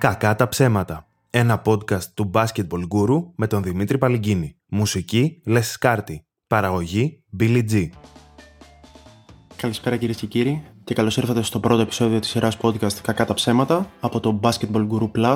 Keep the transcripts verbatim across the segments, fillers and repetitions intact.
Κακά τα ψέματα. Ένα podcast του Basketball Guru με τον Δημήτρη Παλυγκίνη. Μουσική Les Scarty. Παραγωγή Billy G. Καλησπέρα κυρίες και κύριοι και καλώς ήρθατε στο πρώτο επεισόδιο της σειράς podcast Κακά τα ψέματα από το Basketball Guru Plus.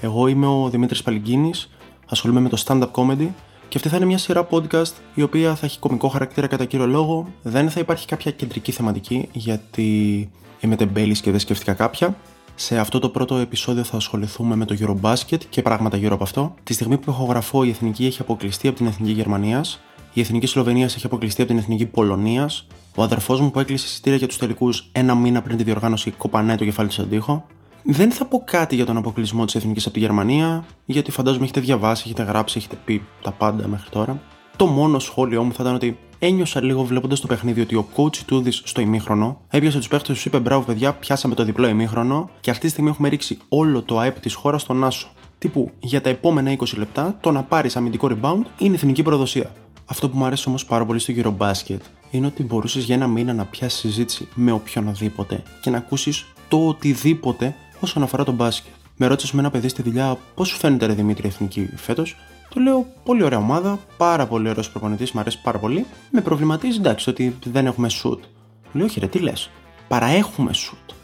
Εγώ είμαι ο Δημήτρης Παλυγκίνης, ασχολούμαι με το stand-up comedy και αυτή θα είναι μια σειρά podcast η οποία θα έχει κωμικό χαρακτήρα κατά κύριο λόγο. Δεν θα υπάρχει κάποια κεντρική θεματική γιατί είμαι τεμπέλης και δεν σκέφτηκα κάποια. Σε αυτό το πρώτο επεισόδιο θα ασχοληθούμε με το EuroBasket και πράγματα γύρω από αυτό. Τη στιγμή που ηχογραφώ, η Εθνική έχει αποκλειστεί από την Εθνική Γερμανίας, η Εθνική Σλοβενίας έχει αποκλειστεί από την Εθνική Πολωνίας, ο αδερφός μου που έκλεισε εισιτήρια για τους τελικούς ένα μήνα πριν τη διοργάνωση κοπανάει το κεφάλι του στον τοίχο. Δεν θα πω κάτι για τον αποκλεισμό της Εθνικής από τη Γερμανία, γιατί φαντάζομαι έχετε διαβάσει, έχετε γράψει, έχετε πει τα πάντα μέχρι τώρα. Το μόνο σχόλιο μου θα ήταν ότι ένιωσα λίγο βλέποντας το παιχνίδι ότι ο coach Τούδης στο ημίχρονο έπιασε τους παίχτες, τους είπε μπράβο παιδιά, πιάσαμε το διπλό ημίχρονο και αυτή τη στιγμή έχουμε ρίξει όλο το άι πι της χώρας στον άσο. Τύπου για τα επόμενα είκοσι λεπτά το να πάρεις αμυντικό rebound είναι εθνική προδοσία. Αυτό που μου αρέσει όμως πάρα πολύ στο EuroBasket είναι ότι μπορούσες για ένα μήνα να πιάσεις συζήτηση με οποιονδήποτε και να ακούσεις το οτιδήποτε όσον αφορά τον μπάσκετ. Με ρώτησες με ένα παιδί στη δουλειά πώς σου φαίνεται ρε Δημήτρη Εθνική φέτος. Του λέω πολύ ωραία ομάδα, πάρα πολύ ωραίος προπονητής, μου αρέσει πάρα πολύ. Με προβληματίζει εντάξει ότι δεν έχουμε shoot. Του λέω όχι ρε, τι λες, παραέχουμε shoot.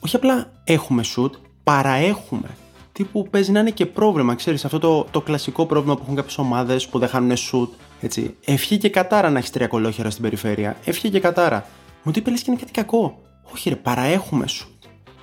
Όχι απλά έχουμε shoot, παραέχουμε. Τύπου παίζει να είναι και πρόβλημα, ξέρεις, αυτό το, το κλασικό πρόβλημα που έχουν κάποιες ομάδες που δεν χάνουν shoot. Έτσι. Ευχή και κατάρα να έχεις τρία κολόχερα στην περιφέρεια. Ευχή και κατάρα. Μου τι είπε λες και είναι κάτι κακό. Όχι ρε, παραέχουμε shoot.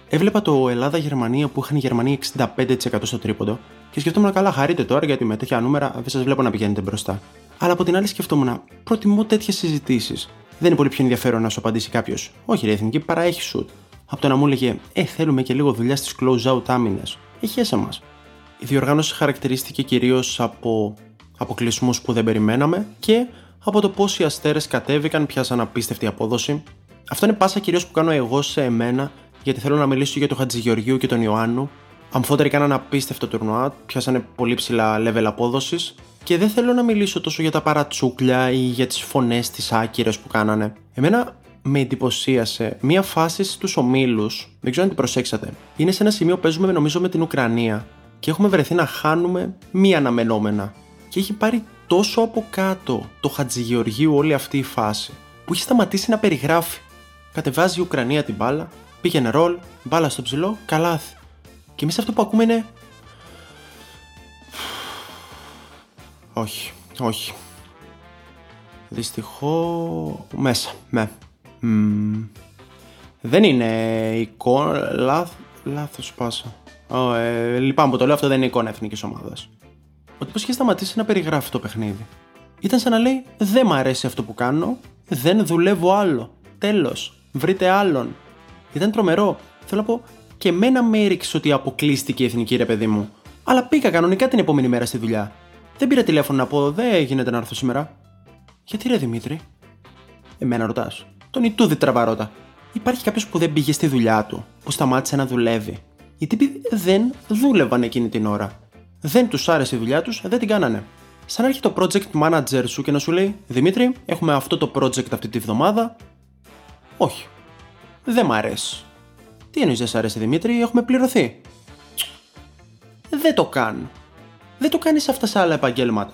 Έβλεπα το Ελλάδα-Γερμανία που είχαν οι Γερμανοί εξήντα πέντε τοις εκατό στο τρίποντο και σκεφτόμουν καλά, χαρείτε τώρα γιατί με τέτοια νούμερα δεν σας βλέπω να πηγαίνετε μπροστά. Αλλά από την άλλη σκεφτόμουν, προτιμώ τέτοιες συζητήσεις. Δεν είναι πολύ πιο ενδιαφέρον να σου απαντήσει κάποιος, όχι ρε Εθνική, παρά έχει σουτ. Από το να μου έλεγε, Ε, θέλουμε και λίγο δουλειά στις close-out άμυνες. Έχει έσα μας. Η διοργάνωση χαρακτηρίστηκε κυρίως από αποκλεισμούς που δεν περιμέναμε και από το πώς οι αστέρες κατέβηκαν, πιάσαν απίστευτη απόδοση. Αυτό είναι πάσα κυρίως που κάνω εγώ σε εμένα. Γιατί θέλω να μιλήσω για τον Χατζηγεωργίου και τον Ιωάννου. Αμφότεροι κάνανε απίστευτο τουρνουά, πιάσανε πολύ ψηλά level απόδοσης. Και δεν θέλω να μιλήσω τόσο για τα παρατσούκλια ή για τις φωνές τις άκυρες που κάνανε. Εμένα με εντυπωσίασε μία φάση στους ομίλους, δεν ξέρω αν την προσέξατε. Είναι σε ένα σημείο που παίζουμε νομίζω με την Ουκρανία και έχουμε βρεθεί να χάνουμε μη αναμενόμενα. Και έχει πάρει τόσο από κάτω το Χατζηγεωργίου όλη αυτή η φάση, που έχει σταματήσει να περιγράφει. Κατεβάζει η Ουκρανία την μπάλα. Πήγαινε ρολ, μπάλα στο ψηλό, καλάθι. Και εμείς αυτό που ακούμε είναι. Όχι, όχι. Δυστυχώς. Μέσα, ναι. Mm. Δεν είναι εικόνα. Λάθ... Λάθος πάσα. Oh, ε, λυπάμαι που το λέω, αυτό δεν είναι εικόνα εθνικής ομάδας. Ο τύπος είχε σταματήσει να περιγράφει το παιχνίδι. Ήταν σαν να λέει: δεν μ' αρέσει αυτό που κάνω, δεν δουλεύω άλλο. Τέλος, βρείτε άλλον. Ήταν τρομερό. Θέλω να πω, και εμένα με έριξε ότι αποκλείστηκε η εθνική ρε παιδί μου. Αλλά πήγα κανονικά την επόμενη μέρα στη δουλειά. Δεν πήρα τηλέφωνο να πω, δεν γίνεται να έρθω σήμερα. Γιατί ρε Δημήτρη, εμένα ρωτάς. Τον Ιτούδη τραβαρώτα. Υπάρχει κάποιος που δεν πήγε στη δουλειά του, που σταμάτησε να δουλεύει. Οι τύποι δεν δούλευαν εκείνη την ώρα. Δεν τους άρεσε η δουλειά τους, δεν την κάνανε. Σαν να έρχεται ο project manager σου και να σου λέει, Δημήτρη, έχουμε αυτό το project αυτή τη βδομάδα. Όχι. Δεν μ' αρέσει. Τι εννοείς δεν σ' αρέσει Δημήτρη, έχουμε πληρωθεί. Δεν το κάνω. Δεν το κάνεις αυτά σε άλλα επαγγέλματα.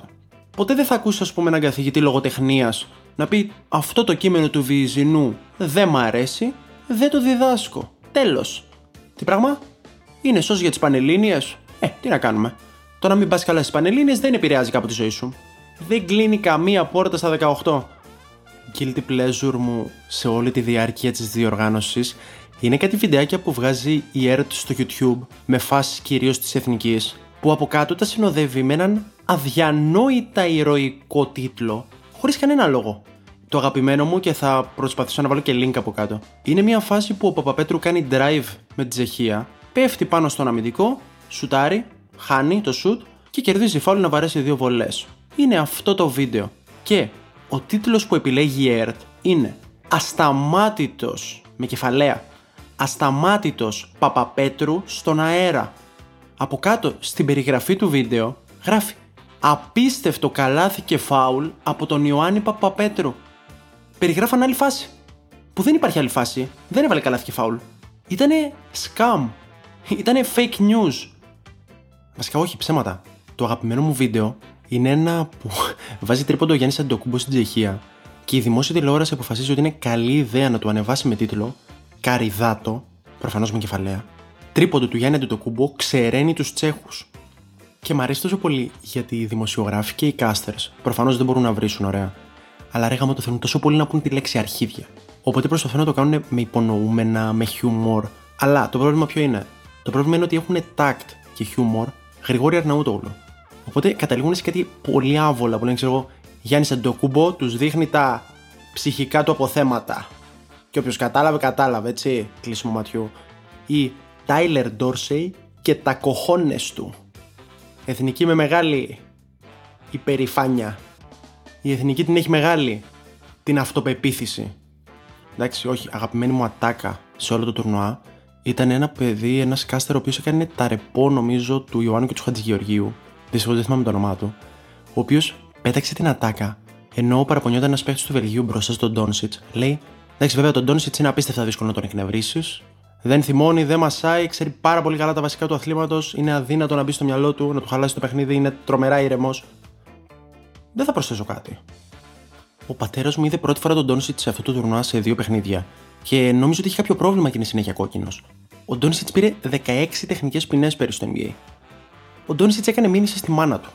Ποτέ δεν θα ακούσεις ας πούμε έναν καθηγητή λογοτεχνίας να πει αυτό το κείμενο του Βυζινού δεν μ' αρέσει, δεν το διδάσκω. Τέλος. Τι πράγμα? Είναι σως για τις Πανελλήνιες. Ε, τι να κάνουμε. Το να μην πας καλά στις Πανελλήνιες δεν επηρεάζει κάπου τη ζωή σου. Δεν κλείνει καμία πόρτα στα δεκαοκτώ. Guilty pleasure μου σε όλη τη διάρκεια της διοργάνωσης είναι κάτι βιντεάκια που βγάζει η ΕΡΤ στο YouTube με φάσεις κυρίως της εθνικής που από κάτω τα συνοδεύει με έναν αδιανόητα ηρωικό τίτλο χωρίς κανένα λόγο. Το αγαπημένο μου και θα προσπαθήσω να βάλω και link από κάτω είναι μια φάση που ο Παπαπέτρου κάνει drive με την Τσεχία, πέφτει πάνω στον αμυντικό, σουτάρει, χάνει το shoot και κερδίζει φάουλ να βαρέσει δύο βολές. Είναι αυτό το βίντεο και ο τίτλος που επιλέγει η ΕΡΤ είναι «Ασταμάτητος» με κεφαλαία «Ασταμάτητος Παπαπέτρου στον αέρα». Από κάτω στην περιγραφή του βίντεο γράφει «Απίστευτο καλάθι και φάουλ από τον Ιωάννη Παπαπέτρου». Περιγράφαν άλλη φάση. Που δεν υπάρχει άλλη φάση. Δεν έβαλε καλάθι και φάουλ. Ήτανε σκάμ. Ήτανε fake news. Βασικά όχι, ψέματα. Το αγαπημένο μου βίντεο είναι ένα που βάζει τρίποντο ο Γιάννης Αντετοκούμπο στην Τσεχία και η δημόσια τηλεόραση αποφασίζει ότι είναι καλή ιδέα να το ανεβάσει με τίτλο «Καριδάτο», προφανώς με κεφαλαία. Τρίποντο του Γιάννη Αντετοκούμπο ξεραίνει τους Τσέχους. Και μ' αρέσει τόσο πολύ γιατί οι δημοσιογράφοι και οι casters προφανώς δεν μπορούν να βρίσουν ωραία. Αλλά ρε γαμώτο, θέλουν τόσο πολύ να πούν τη λέξη αρχίδια. Οπότε προσπαθούν να το κάνουν με υπονοούμενα, με χιούμορ. Αλλά το πρόβλημα ποιο είναι? Το πρόβλημα είναι ότι έχουν τάκτ και χιούμορ Γρηγόρη Αρναούτογλου. Οπότε καταλήγουν σε κάτι πολύ άβολα που λένε, ξέρω εγώ, Γιάννης Αντετοκούμπο τους δείχνει τα ψυχικά του αποθέματα. Και όποιος κατάλαβε, κατάλαβε, έτσι. Κλείσιμο ματιού. Ή Τάιλερ Ντόρσεϊ και τα κοχώνες του. Εθνική με μεγάλη υπερηφάνεια. Η εθνική την έχει μεγάλη, την αυτοπεποίθηση. Εντάξει, όχι, αγαπημένη μου ατάκα σε όλο το τουρνουά ήταν ένα παιδί, ένα κάστερ, ο οποίος έκανε τα ρεπό, νομίζω, του Ιωάννου και του Χατζηγεωργίου. Δυστυχώς δεν θυμάμαι το όνομά του. Ο οποίος πέταξε την ατάκα, ενώ παραπονιόταν ένας παίκτης του Βελγίου μπροστά στον Doncic. Λέει, εντάξει, βέβαια τον Doncic είναι απίστευτα δύσκολο να τον εκνευρίσεις. Δεν θυμώνει, δεν μασάει, ξέρει πάρα πολύ καλά τα βασικά του αθλήματος. Είναι αδύνατο να μπει στο μυαλό του, να του χαλάσει το παιχνίδι, είναι τρομερά ήρεμος. Δεν θα προσθέσω κάτι. Ο πατέρας μου είδε πρώτη φορά τον Doncic σε αυτό το τουρνουά σε δύο παιχνίδια και νόμιζε ότι είχε κάποιο πρόβλημα και είναι συνέχεια κόκκινος. Ο Doncic πήρε δεκαέξι τεχνικές ποινές πέρυσι στο εν μπι έι. Ο Doncic έκανε μήνυση στη μάνα του.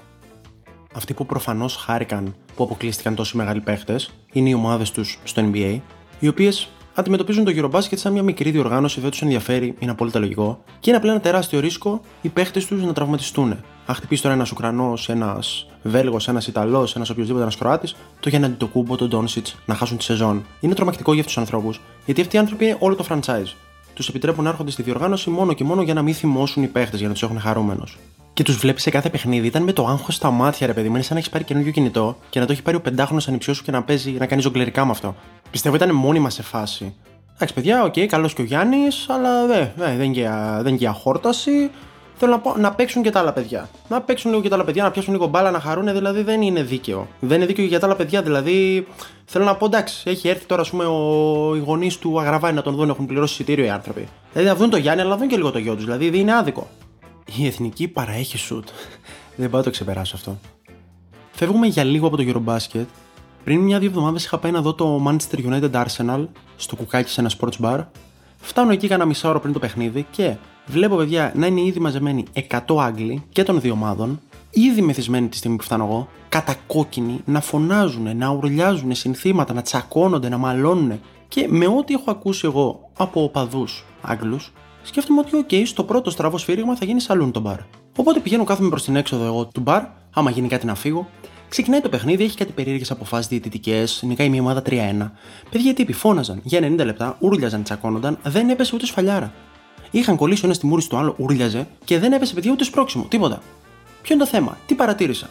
Αυτοί που προφανώς χάρηκαν που αποκλείστηκαν τόσοι μεγάλοι παίχτες είναι οι ομάδες τους στο εν μπι έι, οι οποίες αντιμετωπίζουν το EuroBasket σαν μια μικρή διοργάνωση, δεν τους ενδιαφέρει, είναι απόλυτα λογικό, και είναι απλά ένα τεράστιο ρίσκο οι παίχτες τους να τραυματιστούν. Αν χτυπήσει τώρα ένας Ουκρανός, ένας Βέλγος, ένας Ιταλός, ένας οποιοσδήποτε, ένας Κροάτης, το Γιάννη Αντετοκούμπο, τον Doncic να χάσουν τη σεζόν. Είναι τρομακτικό για αυτούς τους ανθρώπους, γιατί αυτοί οι άνθρωποι είναι όλο το franchise. Τους επιτρέπουν να έρχονται στη διοργάνωση μόνο και μόνο για να μην θυμώσουν οι παίχτες, για να τους έχουν χαρούμενους. Και τους βλέπεις σε κάθε παιχνίδι, ήταν με το άγχος στα μάτια, ρε παιδί μου. Είναι σαν να έχεις πάρει καινούριο κινητό και να το έχει πάρει ο πεντάχρονος ανιψιός σου και να παίζει, να κάνει ζογκλερικά με αυτό. Πιστεύω ήταν μόνιμα σε φάση. Εντάξει, παιδιά, οκ, okay, καλός και ο Γιάννης, αλλά δε, δε, δεν είναι και αχόρταση. Θέλω να πω να παίξουν και τα άλλα παιδιά. Να παίξουν λίγο και τα άλλα παιδιά, να πιάσουν λίγο μπάλα, να χαρούν, δηλαδή δεν είναι δίκαιο. Δεν είναι δίκαιο για τα άλλα παιδιά, δηλαδή. Θέλω να πω, εντάξει, έχει έρθει τώρα, ας πούμε, οι γονείς του Αγραβάνη να τον δουν, έχουν πληρώσει εισιτήριο οι άνθρωποι. Δηλαδή να δουν το Γιάννη, αλλά να δουν και λίγο το γιο τους, δηλαδή είναι άδικο. Η εθνική παραέχει σουτ. Δεν πάω να το ξεπεράσω αυτό. Φεύγουμε για λίγο από το EuroBasket. Πριν μια-δύο εβδομάδες είχα πάει να δω το Manchester United Arsenal στο κουκάκι σε ένα sports bar. Φτάνω εκεί κάνα μισά ώρα πριν το παιχνίδι και βλέπω, παιδιά, να είναι ήδη μαζεμένοι εκατό Άγγλοι και των δύο ομάδων, ήδη μεθυσμένοι τη στιγμή που φτάνω εγώ, κατακόκκινοι, να φωνάζουν, να ουρλιάζουν συνθήματα, να τσακώνονται, να μαλώνουν. Και με ό,τι έχω ακούσει εγώ από οπαδούς Άγγλους, σκέφτομαι ότι, οκ, okay, στο πρώτο στραβό σφύριγμα θα γίνει σαλούν το μπαρ. Οπότε πηγαίνω, κάθομαι προς την έξοδο εγώ του μπαρ, άμα γίνει κάτι να φύγω. Ξεκινάει το παιχνίδι, έχει κάτι περίεργες αποφάσεις διαιτητικές, νικάει μια ομάδα τρία ένα. Παιδιά, οι τύποι φώναζαν για ενενήντα λεπτά, ούρλιαζαν, τσακώνονταν, δεν έπεσε ούτε σφαλιάρα. Είχαν κολλήσει ο ένας στη μούρη στο άλλο, ούρλιαζε και δεν έπεσε, παιδιά, ούτε σπρόξιμο, τίποτα. Ποιο είναι το θέμα, τι παρατήρησα?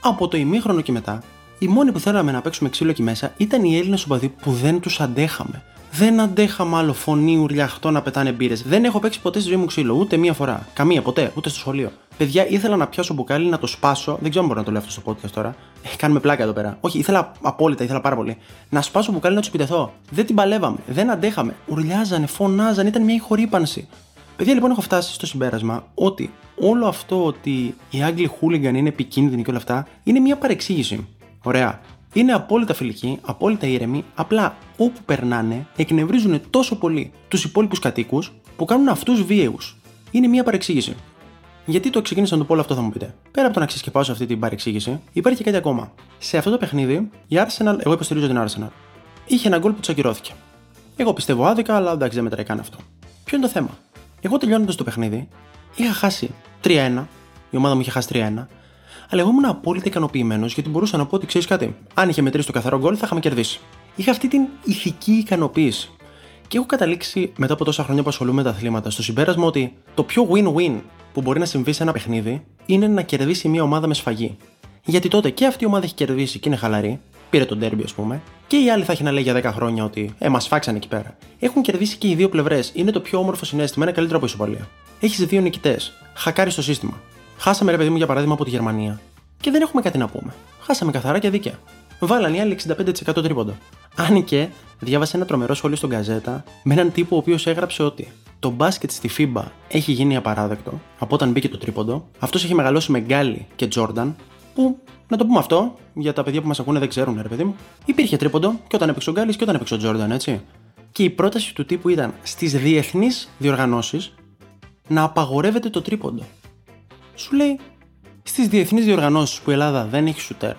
Από το ημίχρονο και μετά, οι μόνοι που θέλαμε να παίξουμε ξύλο εκεί μέσα ήταν οι Έλληνες οπαδοί που δεν τους αντέχαμε. Δεν αντέχαμε άλλο φωνή, ουρλιαχτό, να πετάνε μπύρες. Δεν έχω παίξει ποτέ στη ζωή μου ξύλο, ούτε μία φορά. Καμία, ποτέ, ούτε στο σχολείο. Παιδιά, ήθελα να πιάσω μπουκάλι, να το σπάσω. Δεν ξέρω αν μπορώ να το λέω αυτό στο podcast τώρα. Ε, κάνουμε πλάκα εδώ πέρα. Όχι, ήθελα απόλυτα, ήθελα πάρα πολύ. Να σπάσω μπουκάλι, να τους επιτεθώ. Δεν την παλεύαμε, δεν αντέχαμε. Ουρλιάζανε, φωνάζανε, ήταν μια ηχορύπανση. Παιδιά, λοιπόν, έχω φτάσει στο συμπέρασμα ότι όλο αυτό ότι οι Άγγλοι χούλιγκαν είναι επικίνδυνοι και όλα αυτά είναι μια παρεξήγηση. Ωραία. Είναι απόλυτα φιλικοί, απόλυτα ήρεμοι, απλά όπου περνάνε εκνευρίζουν τόσο πολύ τους υπόλοιπους κατοίκους που κάνουν αυτούς βίαιους. Είναι μια παρεξήγηση. Γιατί το ξεκίνησα να το πω όλο αυτό, θα μου πείτε. Πέρα από το να ξεσκεπάσω αυτή την παρεξήγηση, υπάρχει και κάτι ακόμα. Σε αυτό το παιχνίδι, η Arsenal, εγώ υποστηρίζω την Arsenal, είχε ένα γκολ που τσακυρώθηκε. Εγώ πιστεύω άδικα, αλλά εντάξει, δεν μετράει καν αυτό. Ποιο είναι το θέμα? Εγώ τελειώνοντας το παιχνίδι, είχα χάσει τρία ένα, η ομάδα μου είχε χάσει τρία ένα. Αλλά εγώ ήμουν απόλυτα ικανοποιημένος γιατί μπορούσα να πω ότι, ξέρεις κάτι, αν είχε μετρήσει το καθαρό γκολ θα είχαμε κερδίσει. Είχα αυτή την ηθική ικανοποίηση. Και έχω καταλήξει μετά από τόσα χρόνια που ασχολούμαι με τα αθλήματα στο συμπέρασμα ότι το πιο win-win που μπορεί να συμβεί σε ένα παιχνίδι είναι να κερδίσει μια ομάδα με σφαγή. Γιατί τότε και αυτή η ομάδα έχει κερδίσει και είναι χαλαρή, πήρε τον ντέρμπι ας πούμε, και η άλλη θα έχει να λέει για δέκα χρόνια ότι ε, μας φάξανε εκεί πέρα. Έχουν κερδίσει και οι δύο πλευρές, είναι το πιο όμορφο συνέστημα, είναι καλύτερο από ισοπαλία. Έχεις δύο νικητές, χακάρει στο σύστημα. Χάσαμε, ρε παιδί μου, για παράδειγμα από τη Γερμανία. Και δεν έχουμε κάτι να πούμε. Χάσαμε καθαρά και δίκαια. Βάλαν οι άλλοι εξήντα πέντε τοις εκατό τρίποντο. Αν και διάβασε ένα τρομερό σχόλιο στον Καζέτα με έναν τύπο ο οποίος έγραψε ότι το μπάσκετ στη ΦΙΒΑ έχει γίνει απαράδεκτο από όταν μπήκε το τρίποντο. Αυτός έχει μεγαλώσει με Gali και Τζόρνταν, που, να το πούμε αυτό, για τα παιδιά που μας ακούνε δεν ξέρουν, ρε παιδί μου, υπήρχε τρίποντο και όταν έπαιξε ο Gali και όταν έπαιξε ο Τζόρνταν, έτσι. Και η πρόταση του τύπου ήταν στις διεθνείς διοργανώσεις να απαγορεύεται το τρίποντο. Σου λέει, στις διεθνείς διοργανώσεις που η Ελλάδα δεν έχει σουτέρ,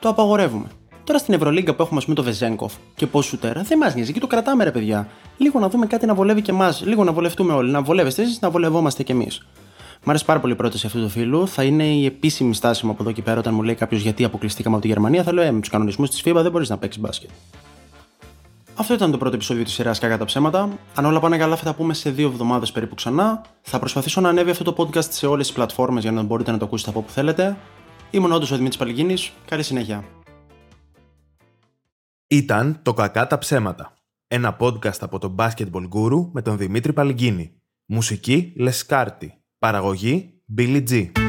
το απαγορεύουμε. Τώρα στην Ευρωλίγκα που έχουμε, ας πούμε, το Βεζένκοφ και πώς σουτέρα, δεν μας νοιάζει και το κρατάμε, ρε παιδιά. Λίγο να δούμε κάτι να βολεύει και εμάς, λίγο να βολευτούμε όλοι. Να βολεύεστε εσείς, να βολευόμαστε κι εμείς. Μ' αρέσει πάρα πολύ η πρόταση αυτού του φίλου. Θα είναι η επίσημη στάση μου από εδώ και πέρα. Όταν μου λέει κάποιος γιατί αποκλειστήκαμε από τη Γερμανία, θα λέω, ε, με τους κανονισμούς της ΦΙΒΑ δεν μπορείς να παίξεις μπάσκετ. Αυτό ήταν το πρώτο επεισόδιο της σειράς Κακά τα Ψέματα. Αν όλα πάνε καλά, θα τα πούμε σε δύο εβδομάδες περίπου ξανά. Θα προσπαθήσω να ανέβει αυτό το podcast σε όλες τις πλατφόρμες για να μπορείτε να το ακούσετε από όπου θέλετε. Ήμουν όντως ο Δημήτρης Παλυγκίνης. Καλή συνέχεια. Ήταν το Κακά τα Ψέματα. Ένα podcast από τον Basketball Guru με τον Δημήτρη Παλυγκίνη. Μουσική Les Scarty. Παραγωγή Billy G.